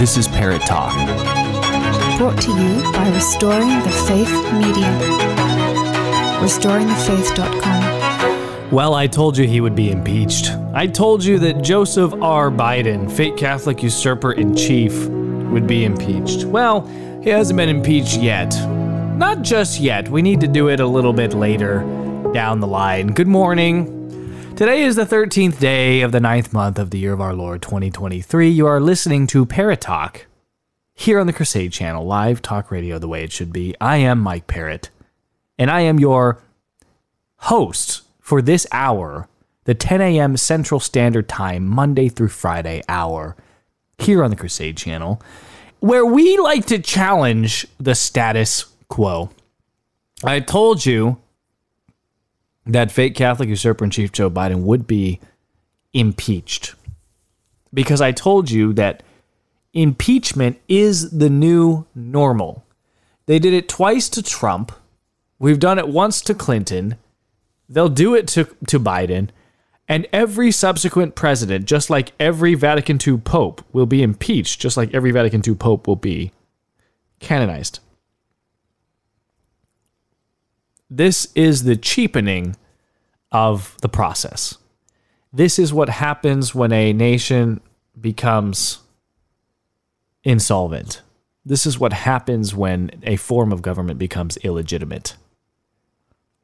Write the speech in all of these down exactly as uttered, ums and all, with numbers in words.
This is Parrott Talk, brought to you by Restoring the Faith Media. Restoring The Faith dot com. Well, I told you he would be impeached. I told you that Joseph R. Biden, fake Catholic usurper-in-chief, would be impeached. Well, he hasn't been impeached yet. Not just yet. We need to do it a little bit later down the line. Good morning. Today is the thirteenth day of the ninth month of the year of our Lord, twenty twenty-three. You are listening to Parrott Talk here on the Crusade Channel, live talk radio the way it should be. I am Mike Parrott, and I am your host for this hour, the ten a.m. Central Standard Time, Monday through Friday hour here on the Crusade Channel, where we like to challenge the status quo. I told you that fake Catholic usurper-in-chief Joe Biden would be impeached, because I told you that impeachment is the new normal. They did it twice to Trump. We've done it once to Clinton. They'll do it to, to Biden. And every subsequent president, just like every Vatican two pope, will be impeached, just like every Vatican two pope will be canonized. This is the cheapening of the process. This is what happens when a nation becomes insolvent. This is what happens when a form of government becomes illegitimate.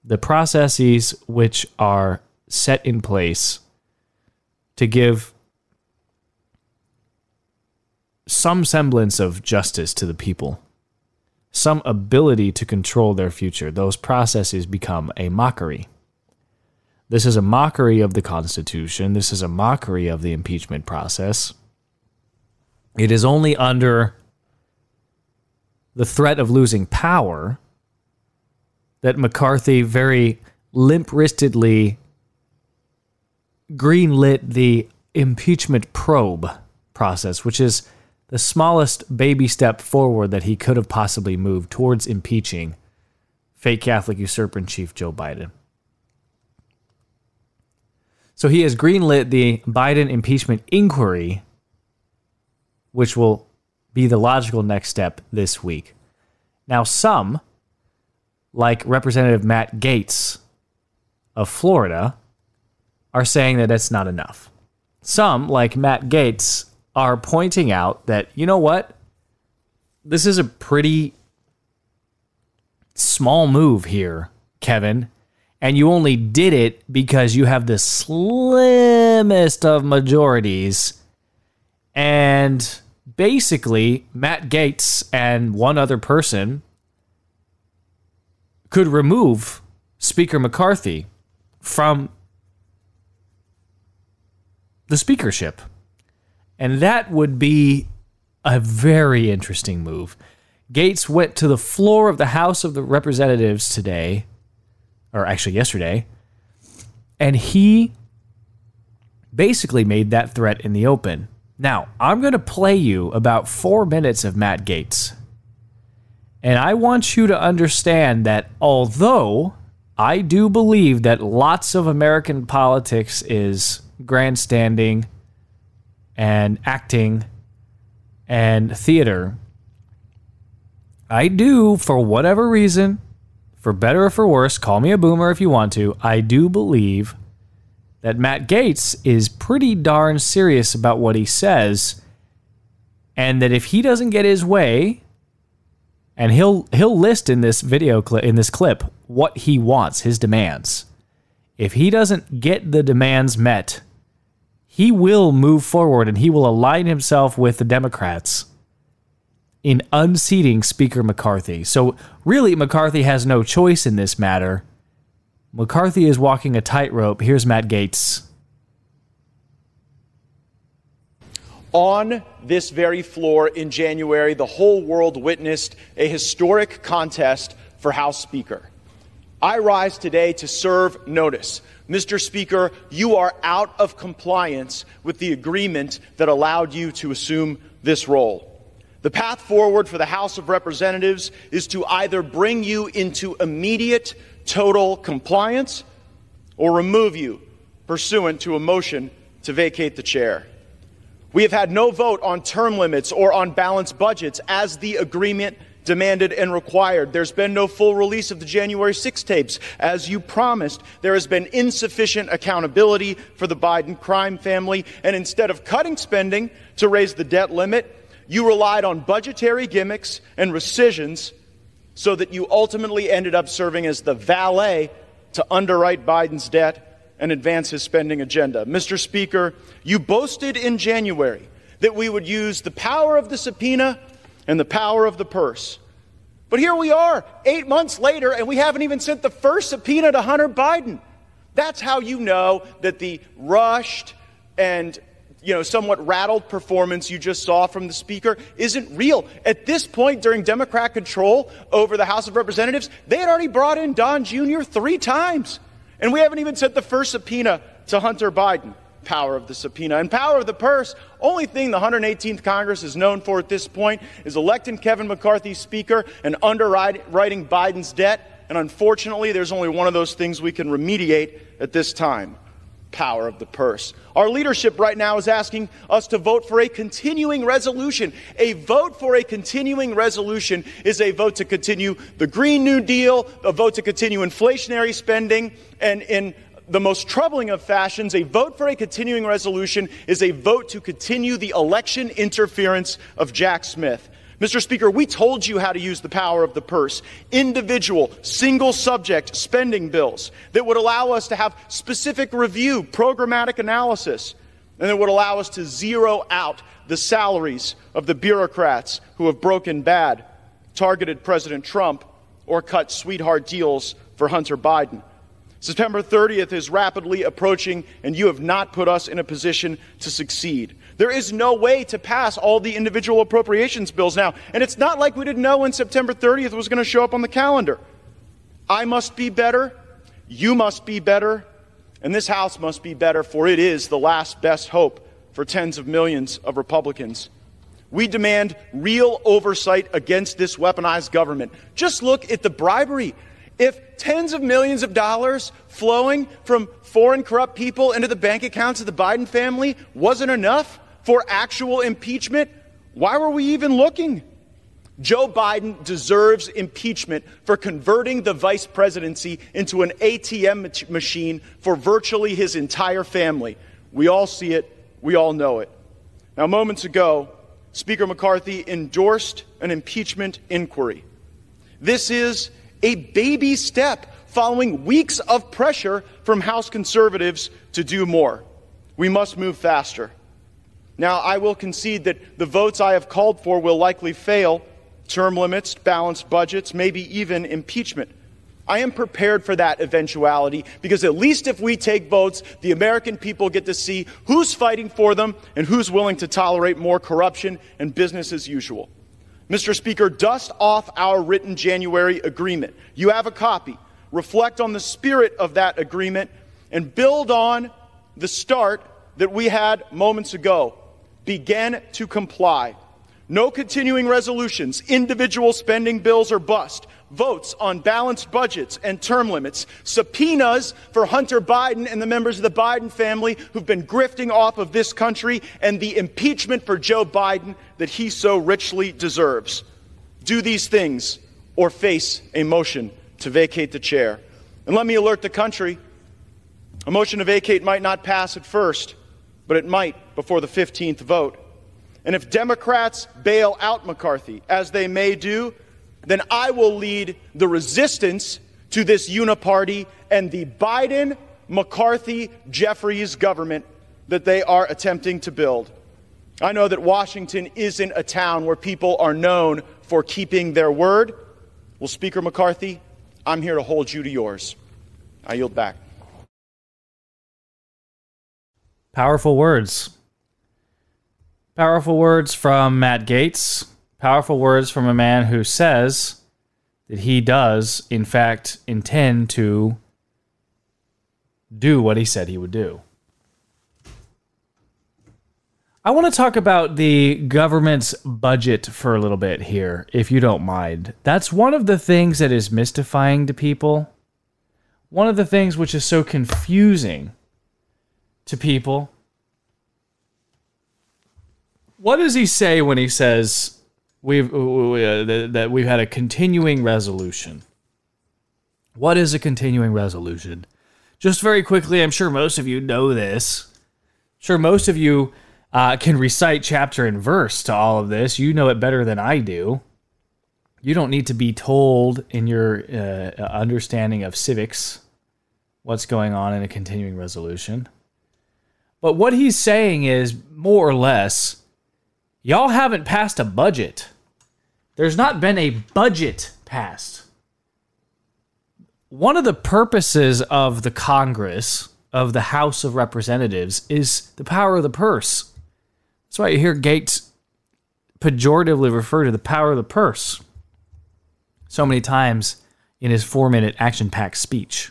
The processes which are set in place to give some semblance of justice to the people, some ability to control their future, those processes become a mockery. This is a mockery of the Constitution. This is a mockery of the impeachment process. It is only under the threat of losing power that McCarthy very limp-wristedly greenlit the impeachment probe process, which is the smallest baby step forward that he could have possibly moved towards impeaching fake Catholic usurper-in-chief Joe Biden. So he has greenlit the Biden impeachment inquiry, which will be the logical next step this week. Now some, like Representative Matt Gaetz of Florida, are saying that it's not enough. Some, like Matt Gaetz, are pointing out that, you know what, this is a pretty small move here, Kevin, and you only did it because you have the slimmest of majorities. And basically, Matt Gaetz and one other person could remove Speaker McCarthy from the speakership. And that would be a very interesting move. Gaetz went to the floor of the House of the Representatives today, or actually yesterday, and he basically made that threat in the open. Now, I'm going to play you about four minutes of Matt Gaetz. And I want you to understand that although I do believe that lots of American politics is grandstanding and acting and theater, I do, for whatever reason, for better or for worse, call me a boomer if you want to, I do believe that Matt Gaetz is pretty darn serious about what he says, and that if he doesn't get his way, and he'll he'll list in this video clip, in this clip, what he wants, his demands. If he doesn't get the demands met, he will move forward and he will align himself with the Democrats in unseating Speaker McCarthy. So really, McCarthy has no choice in this matter. McCarthy is walking a tightrope. Here's Matt Gaetz. On this very floor in January, the whole world witnessed a historic contest for House Speaker. I rise today to serve notice. Mister Speaker, you are out of compliance with the agreement that allowed you to assume this role. The path forward for the House of Representatives is to either bring you into immediate, total compliance or remove you pursuant to a motion to vacate the chair. We have had no vote on term limits or on balanced budgets as the agreement demanded and required. There's been no full release of the January sixth tapes, as you promised. There has been insufficient accountability for the Biden crime family. And instead of cutting spending to raise the debt limit, you relied on budgetary gimmicks and rescissions so that you ultimately ended up serving as the valet to underwrite Biden's debt and advance his spending agenda. Mister Speaker, you boasted in January that we would use the power of the subpoena and the power of the purse. But here we are, eight months later, and we haven't even sent the first subpoena to Hunter Biden. That's how you know that the rushed and, you know, somewhat rattled performance you just saw from the Speaker isn't real. At this point, during Democrat control over the House of Representatives, they had already brought in Don Junior three times. And we haven't even sent the first subpoena to Hunter Biden. Power of the subpoena and power of the purse. Only thing the one hundred eighteenth Congress is known for at this point is electing Kevin McCarthy Speaker and underwriting Biden's debt. And unfortunately, there's only one of those things we can remediate at this time. Power of the purse. Our leadership right now is asking us to vote for a continuing resolution. A vote for a continuing resolution is a vote to continue the Green New Deal, a vote to continue inflationary spending, and in the most troubling of fashions, a vote for a continuing resolution is a vote to continue the election interference of Jack Smith. Mister Speaker, we told you how to use the power of the purse, individual, single-subject spending bills that would allow us to have specific review, programmatic analysis, and that would allow us to zero out the salaries of the bureaucrats who have broken bad, targeted President Trump, or cut sweetheart deals for Hunter Biden. September thirtieth is rapidly approaching, and you have not put us in a position to succeed. There is no way to pass all the individual appropriations bills now, and it's not like we didn't know when September thirtieth was going to show up on the calendar. I must be better, you must be better, and this House must be better, for it is the last best hope for tens of millions of Republicans. We demand real oversight against this weaponized government. Just look at the bribery. If tens of millions of dollars flowing from foreign corrupt people into the bank accounts of the Biden family wasn't enough for actual impeachment, why were we even looking? Joe Biden deserves impeachment for converting the vice presidency into an A T M machine for virtually his entire family. We all see it. We all know it. Now, moments ago, Speaker McCarthy endorsed an impeachment inquiry. This is a baby step following weeks of pressure from House conservatives to do more. We must move faster. Now, I will concede that the votes I have called for will likely fail, term limits, balanced budgets, maybe even impeachment. I am prepared for that eventuality, because at least if we take votes, the American people get to see who's fighting for them and who's willing to tolerate more corruption and business as usual. Mister Speaker, dust off our written January agreement. You have a copy. Reflect on the spirit of that agreement and build on the start that we had moments ago. Begin to comply. No continuing resolutions, individual spending bills or bust, votes on balanced budgets and term limits, subpoenas for Hunter Biden and the members of the Biden family who've been grifting off of this country, and the impeachment for Joe Biden that he so richly deserves. Do these things or face a motion to vacate the chair. And let me alert the country, a motion to vacate might not pass at first, but it might before the fifteenth vote. And if Democrats bail out McCarthy, as they may do, then I will lead the resistance to this uniparty and the Biden-McCarthy-Jeffries government that they are attempting to build. I know that Washington isn't a town where people are known for keeping their word. Well, Speaker McCarthy, I'm here to hold you to yours. I yield back. Powerful words. Powerful words from Matt Gaetz. Powerful words from a man who says that he does, in fact, intend to do what he said he would do. I want to talk about the government's budget for a little bit here, if you don't mind. That's one of the things that is mystifying to people. One of the things which is so confusing to people What does he say when he says we've uh, that we've had a continuing resolution? What is a continuing resolution? Just very quickly, I'm sure most of you know this. Sure, most of you uh, can recite chapter and verse to all of this. You know it better than I do. You don't need to be told in your uh, understanding of civics what's going on in a continuing resolution. But what he's saying is, more or less, y'all haven't passed a budget. There's not been a budget passed. One of the purposes of the Congress, of the House of Representatives, is the power of the purse. That's why you hear Gates pejoratively refer to the power of the purse so many times in his four-minute action-packed speech.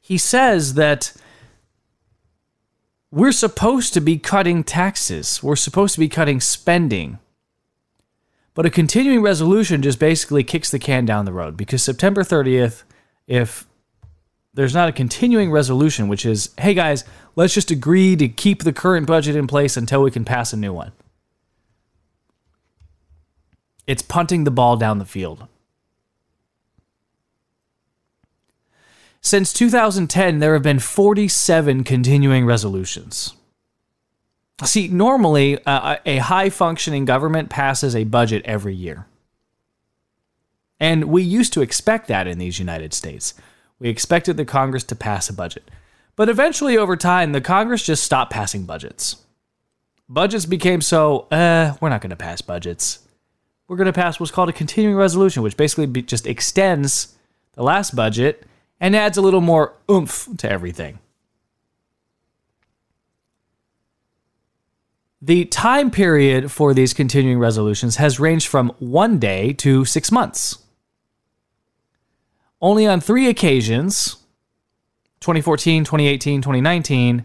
He says that we're supposed to be cutting taxes. We're supposed to be cutting spending. But a continuing resolution just basically kicks the can down the road, because September thirtieth, if there's not a continuing resolution, which is, hey guys, let's just agree to keep the current budget in place until we can pass a new one, it's punting the ball down the field. Since two thousand ten, there have been forty-seven continuing resolutions. See, normally, uh, a high-functioning government passes a budget every year. And we used to expect that in these United States. We expected the Congress to pass a budget. But eventually, over time, the Congress just stopped passing budgets. Budgets became so, uh, we're not going to pass budgets. We're going to pass what's called a continuing resolution, which basically be- just extends the last budget and adds a little more oomph to everything. The time period for these continuing resolutions has ranged from one day to six months. Only on three occasions, twenty fourteen, twenty eighteen, twenty nineteen,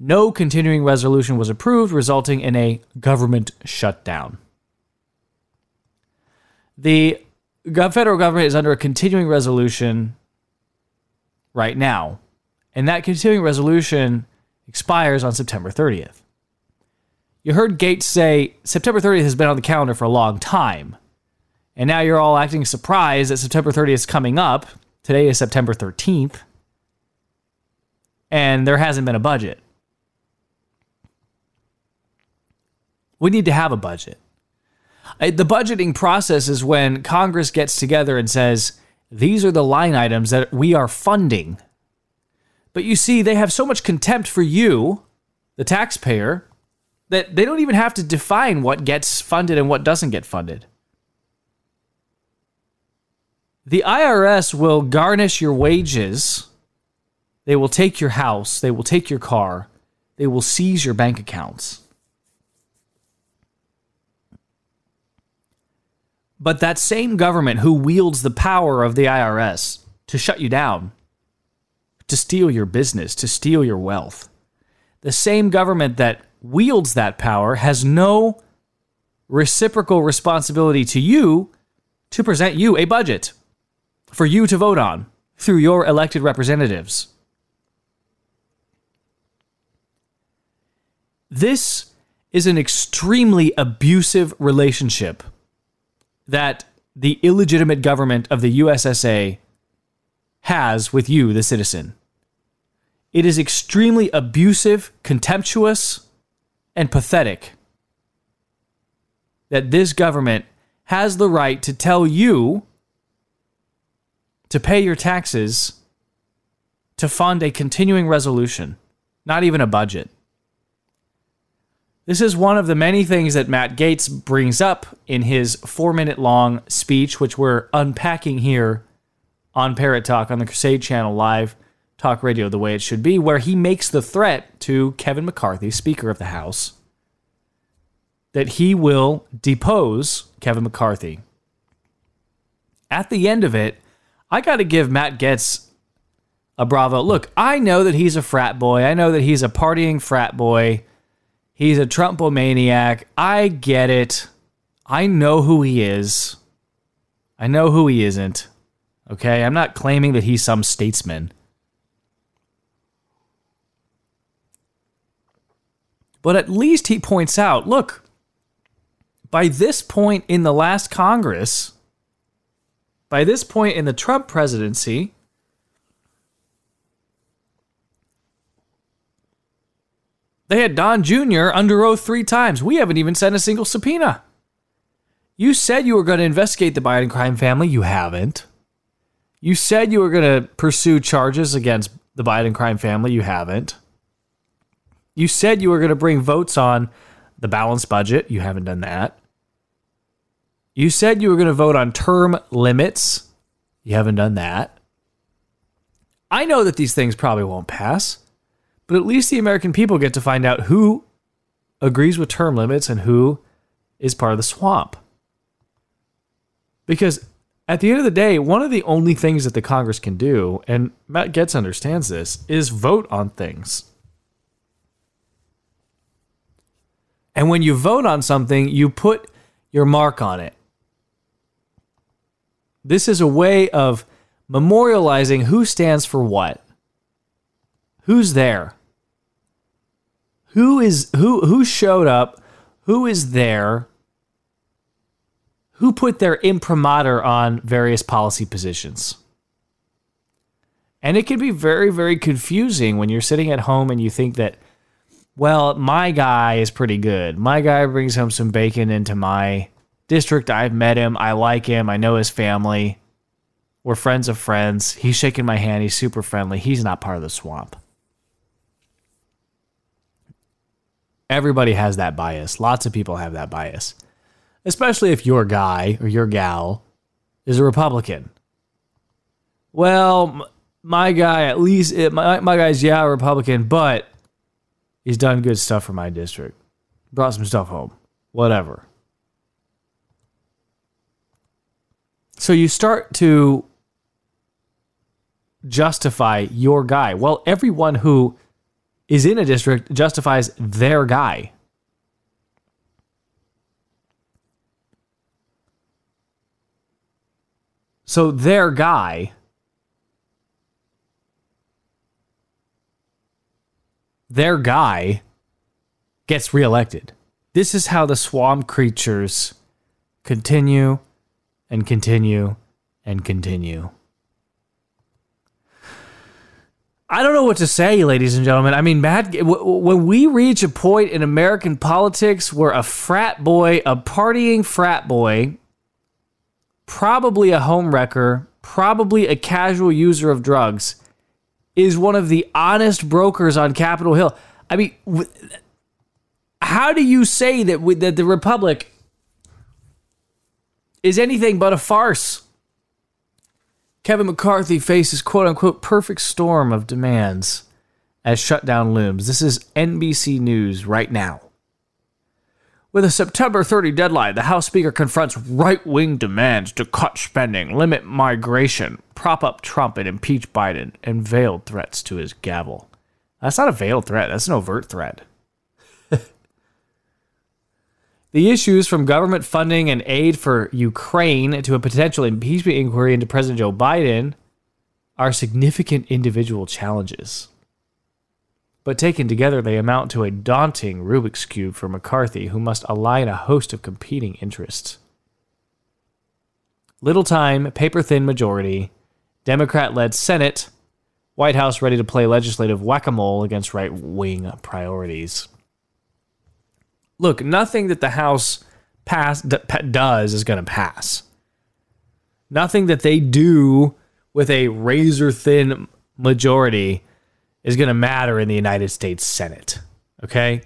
no continuing resolution was approved, resulting in a government shutdown. The federal government is under a continuing resolution right now, and that continuing resolution expires on September thirtieth. You heard Gates say September thirtieth has been on the calendar for a long time, and now you're all acting surprised that September thirtieth is coming up. Today is September thirteenth, and there hasn't been a budget. We need to have a budget. The budgeting process is when Congress gets together and says, these are the line items that we are funding. But you see, they have so much contempt for you, the taxpayer, that they don't even have to define what gets funded and what doesn't get funded. The I R S will garnish your wages. They will take your house. They will take your car. They will seize your bank accounts. But that same government who wields the power of the I R S to shut you down, to steal your business, to steal your wealth, the same government that wields that power has no reciprocal responsibility to you to present you a budget for you to vote on through your elected representatives. This is an extremely abusive relationship that the illegitimate government of the U S S A has with you, the citizen. It is extremely abusive, contemptuous, and pathetic that this government has the right to tell you to pay your taxes to fund a continuing resolution, not even a budget. This is one of the many things that Matt Gaetz brings up in his four-minute-long speech, which we're unpacking here on Parrott Talk on the Crusade Channel live, talk radio the way it should be, where he makes the threat to Kevin McCarthy, Speaker of the House, that he will depose Kevin McCarthy. At the end of it, I got to give Matt Gaetz a bravo. Look, I know that he's a frat boy. I know that he's a partying frat boy. He's a Trumpomaniac. I get it. I know who he is. I know who he isn't. Okay? I'm not claiming that he's some statesman. But at least he points out, look, by this point in the last Congress, by this point in the Trump presidency, they had Don Junior under oath three times. We haven't even sent a single subpoena. You said you were going to investigate the Biden crime family. You haven't. You said you were going to pursue charges against the Biden crime family. You haven't. You said you were going to bring votes on the balanced budget. You haven't done that. You said you were going to vote on term limits. You haven't done that. I know that these things probably won't pass, but at least the American people get to find out who agrees with term limits and who is part of the swamp. Because at the end of the day, one of the only things that the Congress can do, and Matt Gaetz understands this, is vote on things. And when you vote on something, you put your mark on it. This is a way of memorializing who stands for what. Who's there? Who is who who showed up? Who is there? Who put their imprimatur on various policy positions? And it can be very, very confusing when you're sitting at home and you think that, well, my guy is pretty good. My guy brings home some bacon into my district. I've met him. I like him. I know his family. We're friends of friends. He's shaking my hand. He's super friendly. He's not part of the swamp. Everybody has that bias. Lots of people have that bias. Especially if your guy or your gal is a Republican. Well, my guy, at least, it, my, my guy's, yeah, a Republican, but he's done good stuff for my district. Brought some stuff home. Whatever. So you start to justify your guy. Well, everyone who is in a district justifies their guy. So their guy, their guy gets reelected. This is how the swamp creatures continue and continue and continue. I don't know what to say, ladies and gentlemen. I mean, Matt, when we reach a point in American politics where a frat boy, a partying frat boy, probably a homewrecker, probably a casual user of drugs, is one of the honest brokers on Capitol Hill. I mean, how do you say that, we, that the Republic is anything but a farce? Kevin McCarthy faces quote-unquote perfect storm of demands as shutdown looms. This is N B C News right now. With a September thirtieth deadline, the House Speaker confronts right-wing demands to cut spending, limit migration, prop up Trump, and impeach Biden, and veiled threats to his gavel. That's not a veiled threat. That's an overt threat. The issues from government funding and aid for Ukraine to a potential impeachment inquiry into President Joe Biden are significant individual challenges. But taken together, they amount to a daunting Rubik's Cube for McCarthy, who must align a host of competing interests. Little time, paper-thin majority, Democrat-led Senate, White House ready to play legislative whack-a-mole against right-wing priorities. Look, nothing that the House pass, d- does is going to pass. Nothing that they do with a razor-thin majority is going to matter in the United States Senate, okay?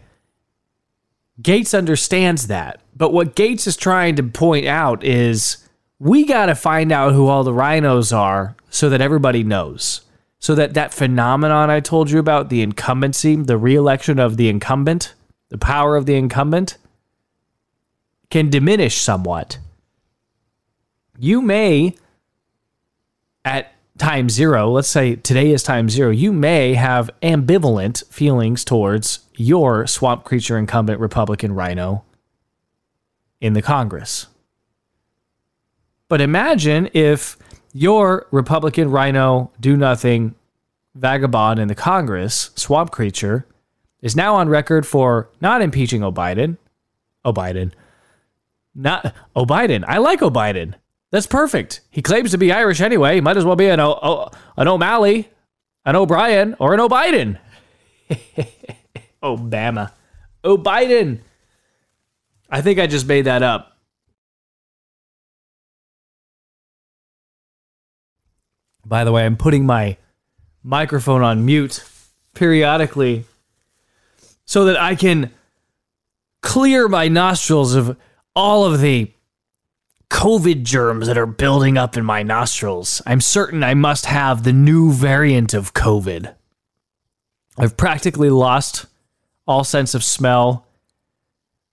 Gaetz understands that, but what Gaetz is trying to point out is we got to find out who all the RINOs are so that everybody knows, so that that phenomenon I told you about, the incumbency, the reelection of the incumbent, the power of the incumbent, can diminish somewhat. You may, at time zero, let's say today is time zero, you may have ambivalent feelings towards your swamp creature incumbent Republican RINO in the Congress. But imagine if your Republican RINO do-nothing vagabond in the Congress, swamp creature, is now on record for not impeaching O'Biden. O'Biden. Not O'Biden. I like O'Biden. That's perfect. He claims to be Irish anyway. He might as well be an, o, an O'Malley, an O'Brien, or an O'Biden. Obama. O'Biden. I think I just made that up. By the way, I'm putting my microphone on mute periodically so that I can clear my nostrils of all of the COVID germs that are building up in my nostrils. I'm certain I must have the new variant of COVID. I've practically lost all sense of smell.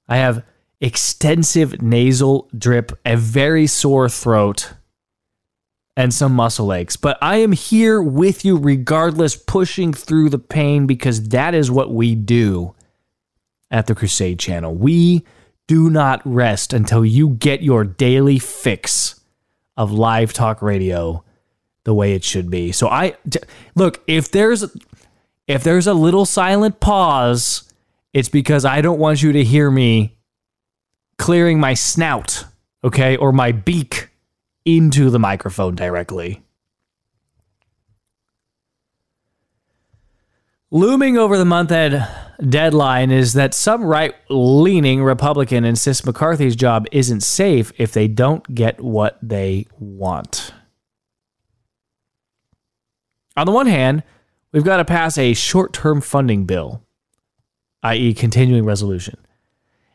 I have extensive nasal drip, a very sore throat, and some muscle aches. But I am here with you regardless, pushing through the pain, because that is what we do at the Crusade Channel. We do not rest until you get your daily fix of live talk radio the way it should be. So I t- look, if there's if there's a little silent pause, it's because I don't want you to hear me clearing my snout, okay, or my beak into the microphone directly. Looming over the month-end deadline is that some right-leaning Republican insists McCarthy's job isn't safe if they don't get what they want. On the one hand, we've got to pass a short-term funding bill, that is continuing resolution.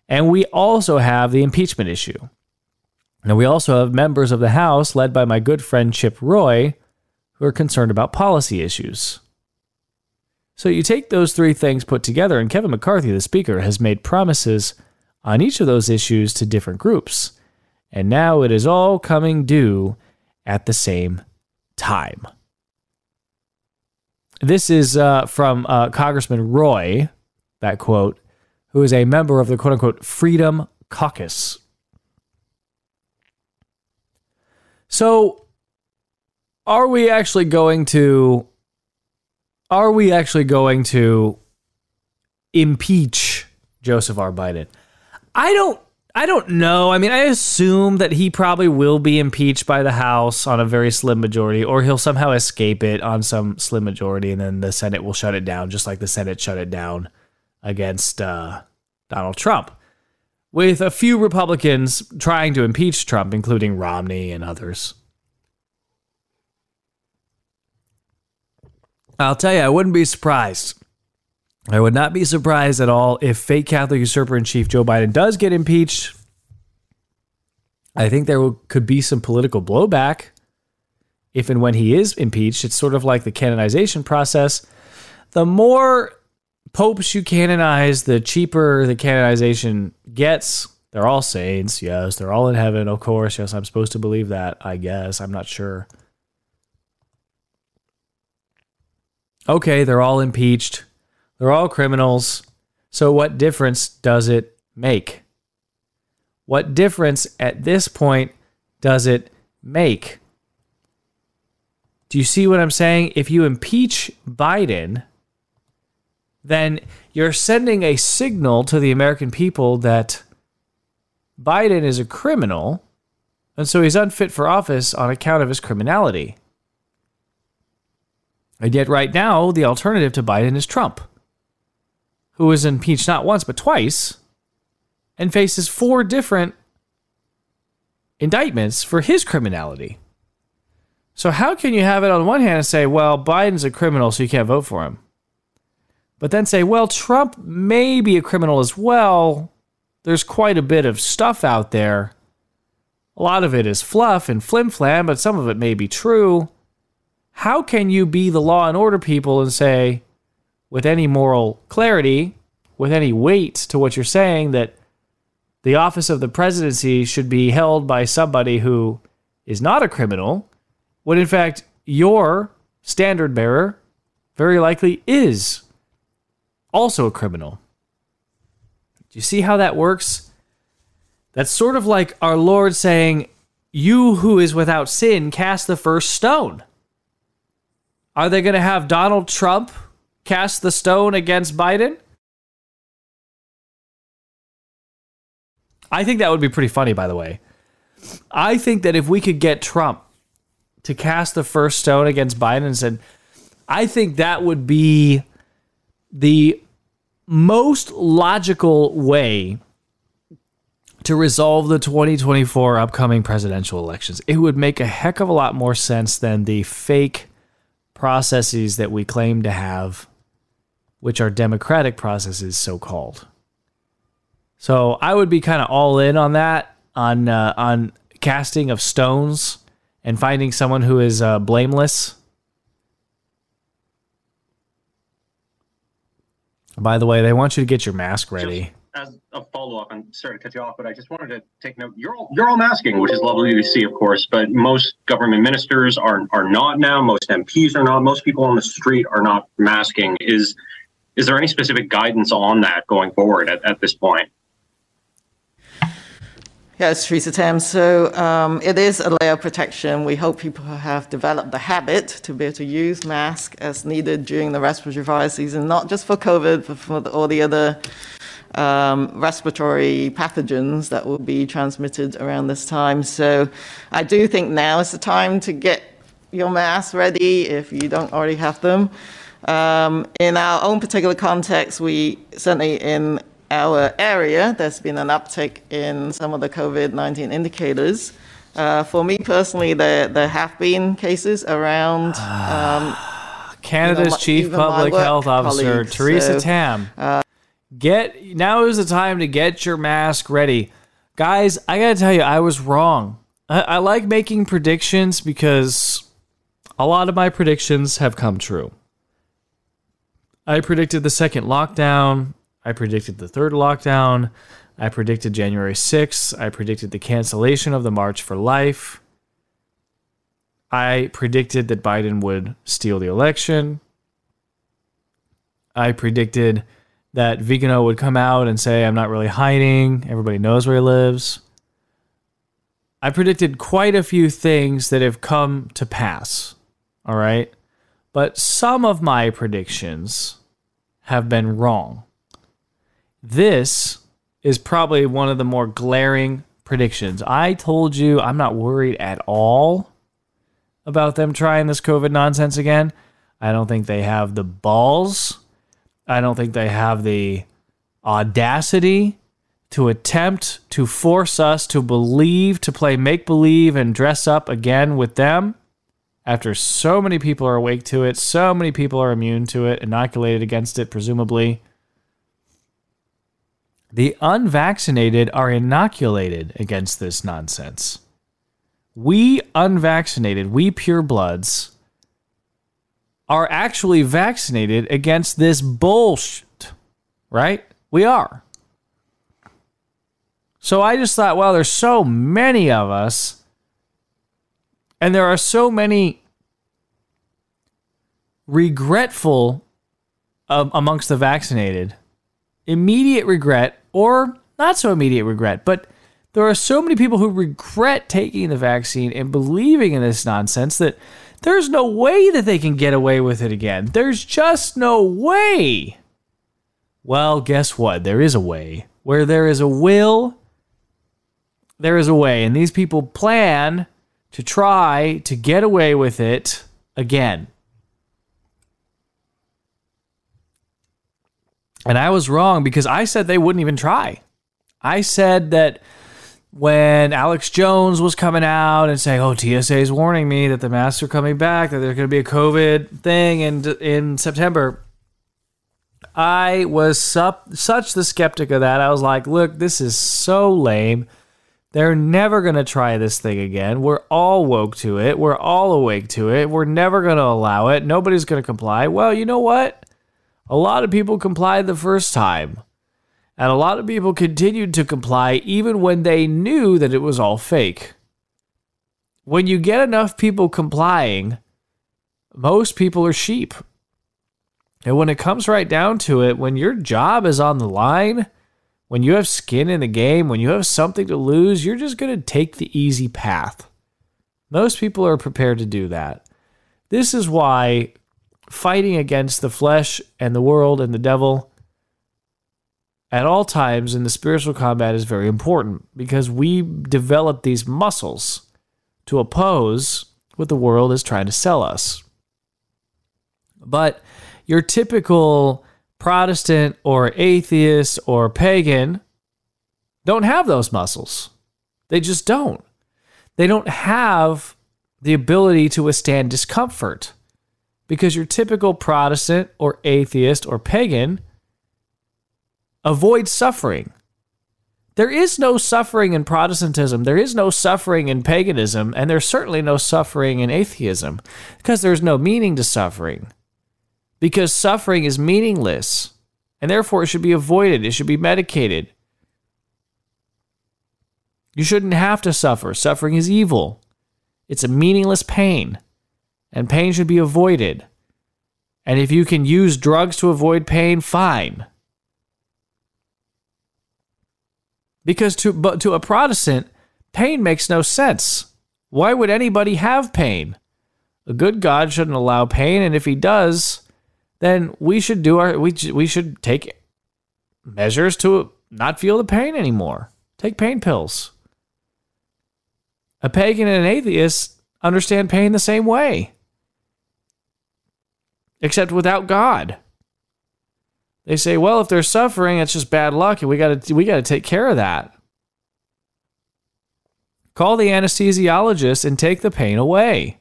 And we also have the impeachment issue. Now, we also have members of the House, led by my good friend Chip Roy, who are concerned about policy issues. So you take those three things put together, and Kevin McCarthy, the Speaker, has made promises on each of those issues to different groups. And now it is all coming due at the same time. This is uh, from uh, Congressman Roy, that quote, who is a member of the quote-unquote Freedom Caucus. So, are we actually going to, are we actually going to impeach Joseph R. Biden? I don't, I don't know. I mean, I assume that he probably will be impeached by the House on a very slim majority, or he'll somehow escape it on some slim majority, and then the Senate will shut it down, just like the Senate shut it down against uh, Donald Trump, with a few Republicans trying to impeach Trump, including Romney and others. I'll tell you, I wouldn't be surprised. I would not be surprised at all if fake Catholic usurper-in-chief Joe Biden does get impeached. I think there will, could be some political blowback if and when he is impeached. It's sort of like the canonization process. The more popes you canonize, the cheaper the canonization gets. They're all saints, yes. They're all in heaven, of course. Yes, I'm supposed to believe that, I guess. I'm not sure. Okay, they're all impeached. They're all criminals. So what difference does it make? What difference at this point does it make? Do you see what I'm saying? If you impeach Biden, then you're sending a signal to the American people that Biden is a criminal, and so he's unfit for office on account of his criminality. And yet right now, the alternative to Biden is Trump, who was impeached not once but twice, and faces four different indictments for his criminality. So how can you have it on one hand and say, well, Biden's a criminal, so you can't vote for him? But then say, well, Trump may be a criminal as well. There's quite a bit of stuff out there. A lot of it is fluff and flim-flam, but some of it may be true. How can you be the law and order people and say, with any moral clarity, with any weight to what you're saying, that the office of the presidency should be held by somebody who is not a criminal, when in fact your standard bearer very likely is also a criminal? Do you see how that works? That's sort of like our Lord saying, you who is without sin, cast the first stone. Are they going to have Donald Trump cast the stone against Biden? I think that would be pretty funny, by the way. I think that if we could get Trump to cast the first stone against Biden and said, I think that would be the most logical way to resolve the twenty twenty-four upcoming presidential elections. It would make a heck of a lot more sense than the fake processes that we claim to have, which are democratic processes, so-called. So I would be kind of all in on that, on uh, on casting of stones and finding someone who is uh, blameless. By the way, they want you to get your mask ready. As a follow-up, I'm sorry to cut you off, but I just wanted to take note. You're all, you're all masking, which is lovely to see, of course, but most government ministers are are not now. Most M Ps are not. Most people on the street are not masking. Is is there any specific guidance on that going forward at, at this point? Yes, Theresa Tam. So um, it is a layer of protection. We hope people have developed the habit to be able to use masks as needed during the respiratory virus season, not just for COVID, but for the, all the other Um, respiratory pathogens that will be transmitted around this time. So I do think now is the time to get your masks ready if you don't already have them. Um, in our own particular context, we certainly in our area, there's been an uptick in some of the COVID nineteen indicators. Uh, for me personally, there, there have been cases around um, Canada's you know, Chief Public Health Officer, Theresa so, Tam. Uh, Get now is the time to get your mask ready. Guys, I gotta tell you, I was wrong. I, I like making predictions because a lot of my predictions have come true. I predicted the second lockdown. I predicted the third lockdown. I predicted January sixth. I predicted the cancellation of the March for Life. I predicted that Biden would steal the election. I predicted that Vigano would come out and say, I'm not really hiding. Everybody knows where he lives. I predicted quite a few things that have come to pass. All right. But some of my predictions have been wrong. This is probably one of the more glaring predictions. I told you I'm not worried at all about them trying this COVID nonsense again. I don't think they have the balls. I don't think they have the audacity to attempt to force us to believe, to play make-believe and dress up again with them after so many people are awake to it, so many people are immune to it, inoculated against it, presumably. The unvaccinated are inoculated against this nonsense. We unvaccinated, we purebloods, are actually vaccinated against this bullshit, right? We are. So I just thought, well, there's so many of us, and there are so many regretful um, amongst the vaccinated, immediate regret, or not so immediate regret, but there are so many people who regret taking the vaccine and believing in this nonsense that there's no way that they can get away with it again. There's just no way. Well, guess what? There is a way. Where there is a will, there is a way. And these people plan to try to get away with it again. And I was wrong because I said they wouldn't even try. I said that when Alex Jones was coming out and saying, oh, T S A is warning me that the masks are coming back, that there's going to be a COVID thing in, in September, I was sup- such the skeptic of that. I was like, look, this is so lame. They're never going to try this thing again. We're all woke to it. We're all awake to it. We're never going to allow it. Nobody's going to comply. Well, you know what? A lot of people complied the first time. And a lot of people continued to comply even when they knew that it was all fake. When you get enough people complying, most people are sheep. And when it comes right down to it, when your job is on the line, when you have skin in the game, when you have something to lose, you're just going to take the easy path. Most people are prepared to do that. This is why fighting against the flesh and the world and the devil at all times in the spiritual combat is very important because we develop these muscles to oppose what the world is trying to sell us. But your typical Protestant or atheist or pagan don't have those muscles. They just don't. They don't have the ability to withstand discomfort because your typical Protestant or atheist or pagan avoids suffering. There is no suffering in Protestantism. There is no suffering in paganism, and there's certainly no suffering in atheism because there's no meaning to suffering. Because suffering is meaningless, and therefore it should be avoided. It should be medicated. You shouldn't have to suffer. Suffering is evil. It's a meaningless pain, and pain should be avoided. And if you can use drugs to avoid pain, fine. Because to but to a Protestant, pain makes no sense. Why would anybody have pain? A good God shouldn't allow pain, and if he does, then we should do our we we should take measures to not feel the pain anymore. Take pain pills. A pagan and an atheist understand pain the same way, except without God. They say, well, if they're suffering, it's just bad luck, and we got to we got to take care of that. Call the anesthesiologist and take the pain away.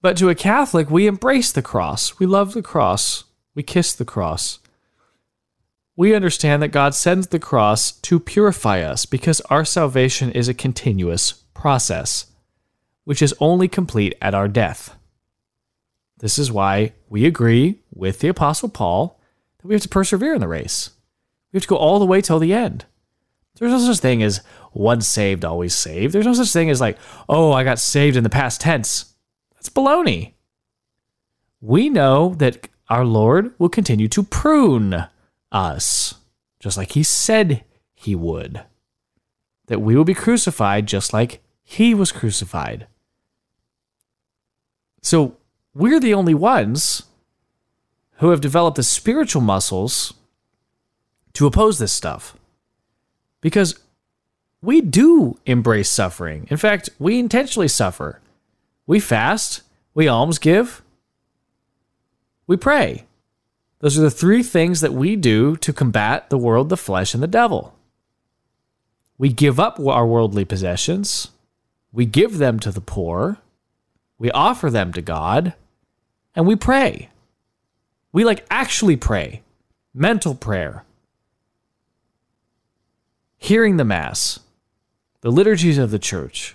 But to a Catholic, we embrace the cross. We love the cross. We kiss the cross. We understand that God sends the cross to purify us because our salvation is a continuous process, which is only complete at our death. This is why we agree with the Apostle Paul that we have to persevere in the race. We have to go all the way till the end. There's no such thing as once saved, always saved. There's no such thing as like, oh, I got saved in the past tense. That's baloney. We know that our Lord will continue to prune us, just like he said he would. That we will be crucified just like he was crucified. So, we're the only ones who have developed the spiritual muscles to oppose this stuff because we do embrace suffering. In fact, we intentionally suffer. We fast, we alms give, we pray. Those are the three things that we do to combat the world, the flesh, and the devil. We give up our worldly possessions. We give them to the poor. We offer them to God. And we pray. We like actually pray. Mental prayer. Hearing the Mass. The liturgies of the church.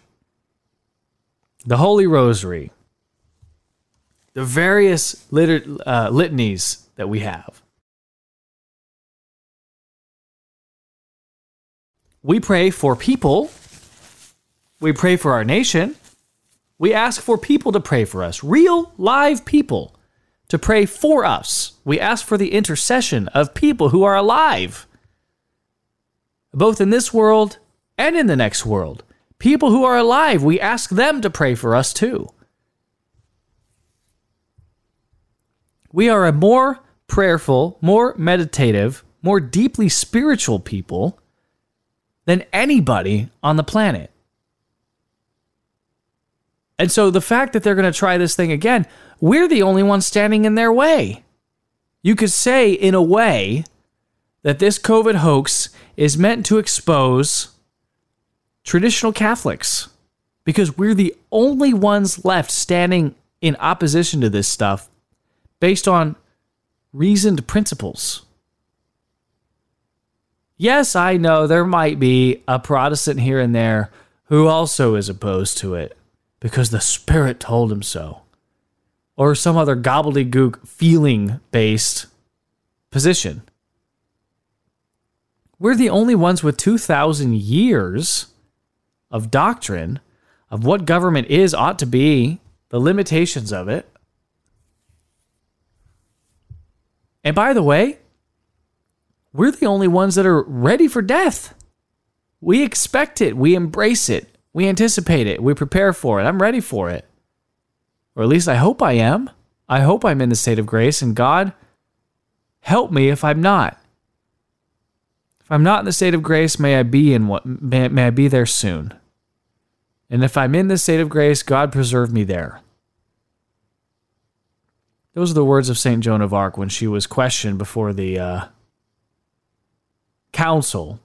The Holy Rosary. The various lit- uh, litanies that we have. We pray for people. We pray for our nation. We ask for people to pray for us, real, live people to pray for us. We ask for the intercession of people who are alive, both in this world and in the next world. People who are alive, we ask them to pray for us too. We are a more prayerful, more meditative, more deeply spiritual people than anybody on the planet. And so the fact that they're going to try this thing again, we're the only ones standing in their way. You could say, in a way, that this COVID hoax is meant to expose traditional Catholics because we're the only ones left standing in opposition to this stuff based on reasoned principles. Yes, I know there might be a Protestant here and there who also is opposed to it. Because the Spirit told him so. Or some other gobbledygook feeling-based position. We're the only ones with two thousand years of doctrine of what government is, ought to be, the limitations of it. And by the way, we're the only ones that are ready for death. We expect it. We embrace it. We anticipate it. We prepare for it. I'm ready for it. Or at least I hope I am. I hope I'm in the state of grace, and God Help me if I'm not. If I'm not in the state of grace, may I be in what may, may I be there soon. And if I'm in the state of grace, God preserve me there. Those are the words of Saint Joan of Arc when she was questioned before the uh, council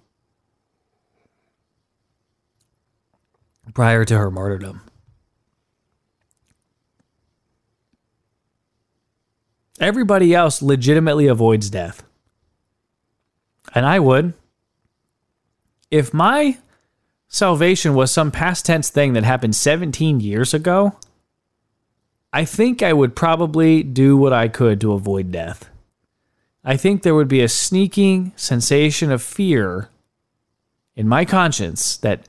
prior to her martyrdom. Everybody else legitimately avoids death. And I would. If my salvation was some past tense thing that happened seventeen years ago, I think I would probably do what I could to avoid death. I think there would be a sneaking sensation of fear in my conscience that,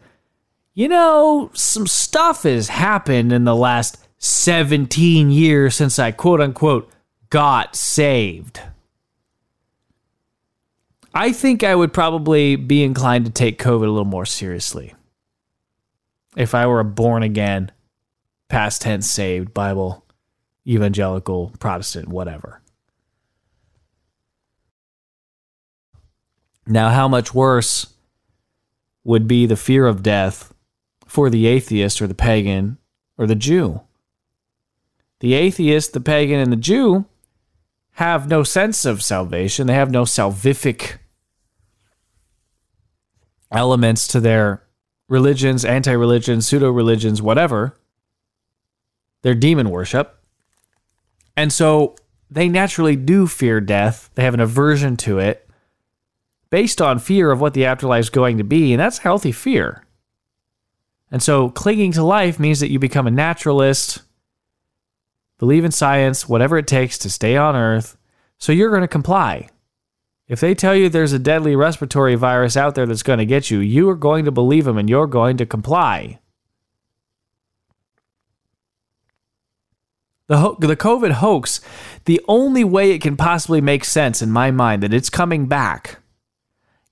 you know, some stuff has happened in the last seventeen years since I quote-unquote got saved. I think I would probably be inclined to take COVID a little more seriously if I were a born-again, past tense saved, Bible, evangelical, Protestant, whatever. Now, how much worse would be the fear of death for the atheist or the pagan or the Jew? The atheist, the pagan, and the Jew have no sense of salvation. They have no salvific elements to their religions, anti-religions, pseudo-religions, whatever. They're demon worship. And so they naturally do fear death. They have an aversion to it based on fear of what the afterlife is going to be, and that's healthy fear. And so clinging to life means that you become a naturalist, believe in science, whatever it takes to stay on Earth, so you're going to comply. If they tell you there's a deadly respiratory virus out there that's going to get you, you are going to believe them and you're going to comply. The ho- the COVID hoax, the only way it can possibly make sense in my mind that it's coming back,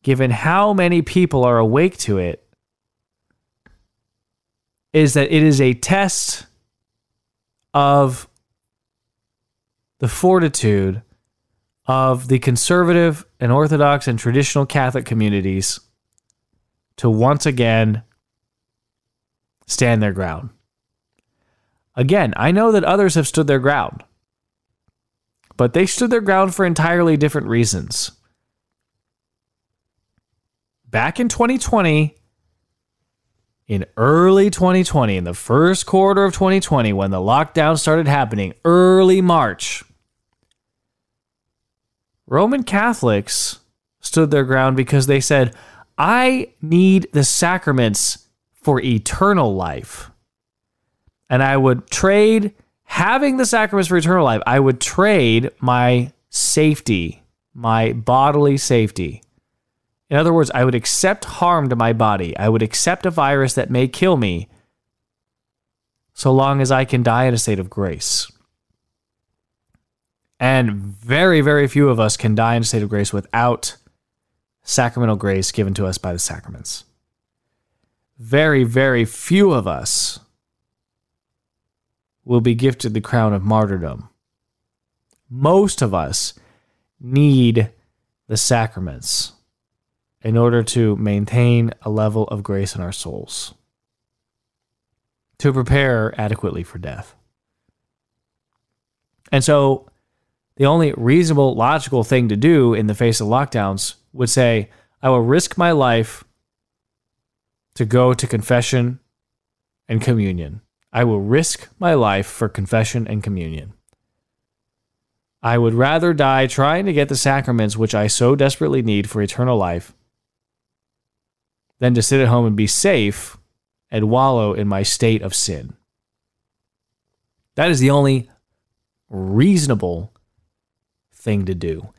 given how many people are awake to it, is that it is a test of the fortitude of the conservative and Orthodox and traditional Catholic communities to once again stand their ground. Again, I know that others have stood their ground, but they stood their ground for entirely different reasons. Back in twenty twenty, in early twenty twenty, in the first quarter of twenty twenty, when the lockdown started happening, early March, Roman Catholics stood their ground because they said, I need the sacraments for eternal life. And I would trade, having the sacraments for eternal life, I would trade my safety, my bodily safety. In other words, I would accept harm to my body. I would accept a virus that may kill me so long as I can die in a state of grace. And very, very few of us can die in a state of grace without sacramental grace given to us by the sacraments. Very, very few of us will be gifted the crown of martyrdom. Most of us need the sacraments in order to maintain a level of grace in our souls, to prepare adequately for death. And so the only reasonable, logical thing to do in the face of lockdowns would say, I will risk my life to go to confession and communion. I will risk my life for confession and communion. I would rather die trying to get the sacraments which I so desperately need for eternal life than to sit at home and be safe and wallow in my state of sin. That is the only reasonable thing to do.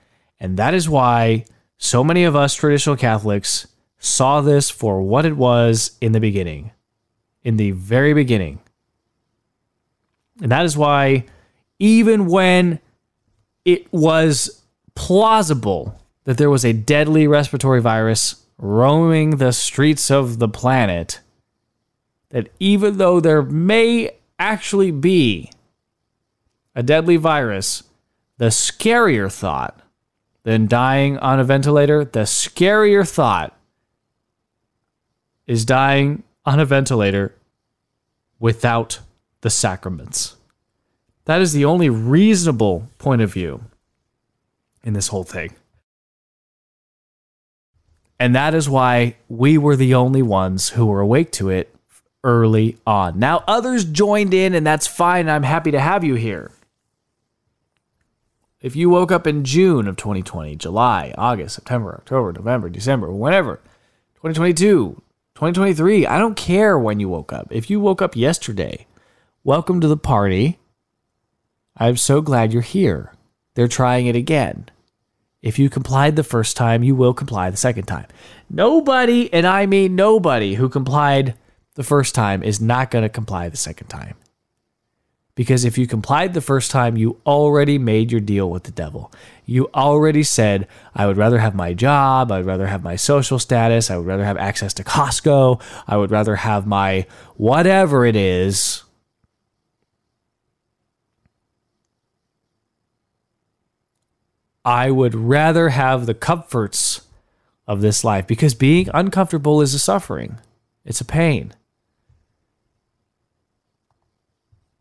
And that is why so many of us traditional Catholics saw this for what it was in the beginning, in the very beginning. And that is why even when it was plausible that there was a deadly respiratory virus roaming the streets of the planet, that even though there may actually be a deadly virus, the scarier thought than dying on a ventilator, the scarier thought is dying on a ventilator without the sacraments. That is the only reasonable point of view in this whole thing. And that is why we were the only ones who were awake to it early on. Now, others joined in, and that's fine. I'm happy to have you here. If you woke up in June of twenty twenty, July, August, September, October, November, December, whenever, twenty twenty-two, twenty twenty-three, I don't care when you woke up. If you woke up yesterday, welcome to the party. I'm so glad you're here. They're trying it again. If you complied the first time, you will comply the second time. Nobody, and I mean nobody, who complied the first time is not going to comply the second time. Because if you complied the first time, you already made your deal with the devil. You already said, I would rather have my job. I would rather have my social status. I would rather have access to Costco. I would rather have my whatever it is. I would rather have the comforts of this life, because being uncomfortable is a suffering. It's a pain.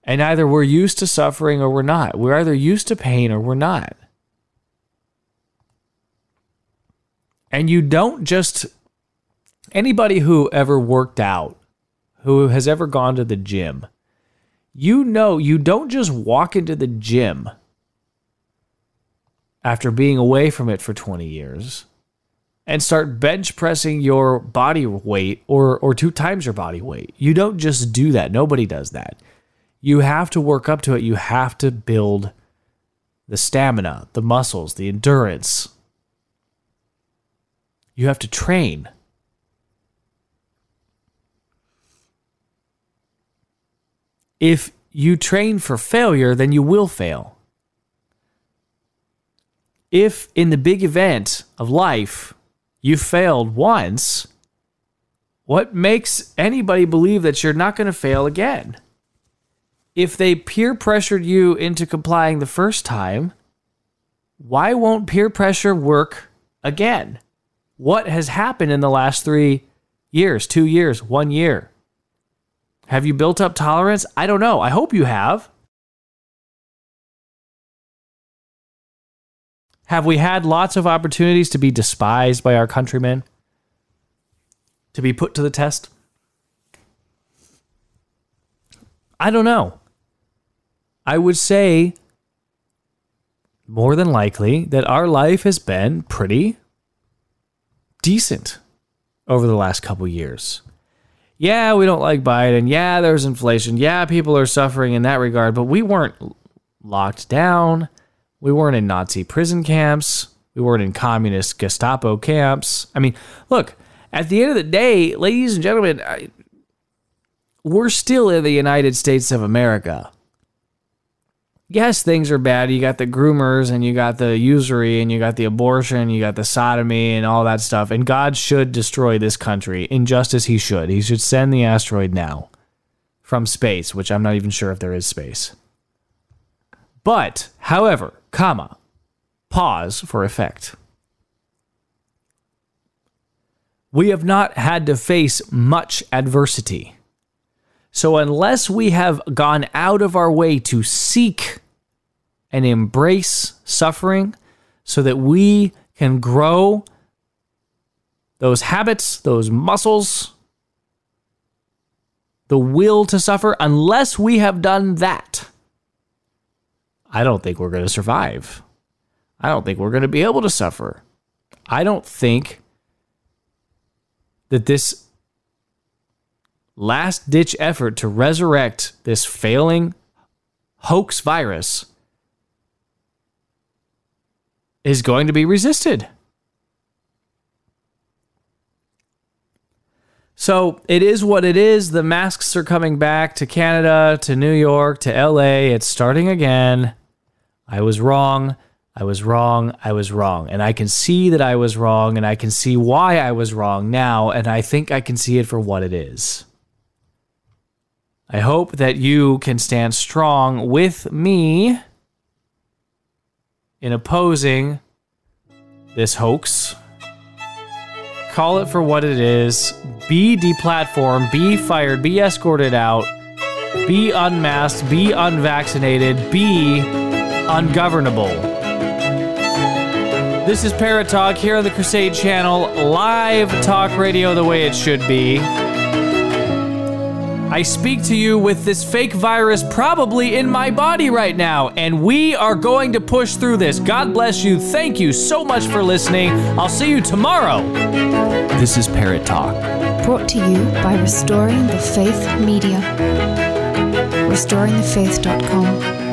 And either we're used to suffering or we're not. We're either used to pain or we're not. And you don't just... Anybody who ever worked out, who has ever gone to the gym, you know you don't just walk into the gym after being away from it for twenty years and start bench pressing your body weight or, or two times your body weight. You don't just do that. Nobody does that. You have to work up to it. You have to build the stamina, the muscles, the endurance. You have to train. If you train for failure, then you will fail. If in the big event of life you failed once, what makes anybody believe that you're not going to fail again? If they peer pressured you into complying the first time, why won't peer pressure work again? What has happened in the last three years, two years, one year? Have you built up tolerance? I don't know. I hope you have. Have we had lots of opportunities to be despised by our countrymen? To be put to the test? I don't know. I would say more than likely that our life has been pretty decent over the last couple years. Yeah, we don't like Biden. Yeah, there's inflation. Yeah, people are suffering in that regard, but we weren't locked down. We weren't in Nazi prison camps. We weren't in communist Gestapo camps. I mean, look, at the end of the day, ladies and gentlemen, I, we're still in the United States of America. Yes, things are bad. You got the groomers and you got the usury and you got the abortion, you got the sodomy and all that stuff. And God should destroy this country. In justice, he should. He should send the asteroid now from space, which I'm not even sure if there is space. But, however, comma, pause for effect. We have not had to face much adversity. So unless we have gone out of our way to seek and embrace suffering so that we can grow those habits, those muscles, the will to suffer, unless we have done that, I don't think we're going to survive. I don't think we're going to be able to suffer. I don't think that this last-ditch effort to resurrect this failing hoax virus is going to be resisted. So it is what it is. The masks are coming back to Canada, to New York, to L A. It's starting again. I was wrong. I was wrong. I was wrong. And I can see that I was wrong, and I can see why I was wrong now, and I think I can see it for what it is. I hope that you can stand strong with me in opposing this hoax. Call it for what it is. Be deplatformed, be fired, be escorted out, be unmasked, be unvaccinated, be ungovernable. This is Parrott Talk here on the Crusade Channel, live talk radio the way it should be. I speak to you with this fake virus probably in my body right now, and we are going to push through this. God bless you. Thank you so much for listening. I'll see you tomorrow. This is Parrott Talk. Brought to you by Restoring the Faith Media. Restoring the Faith dot com.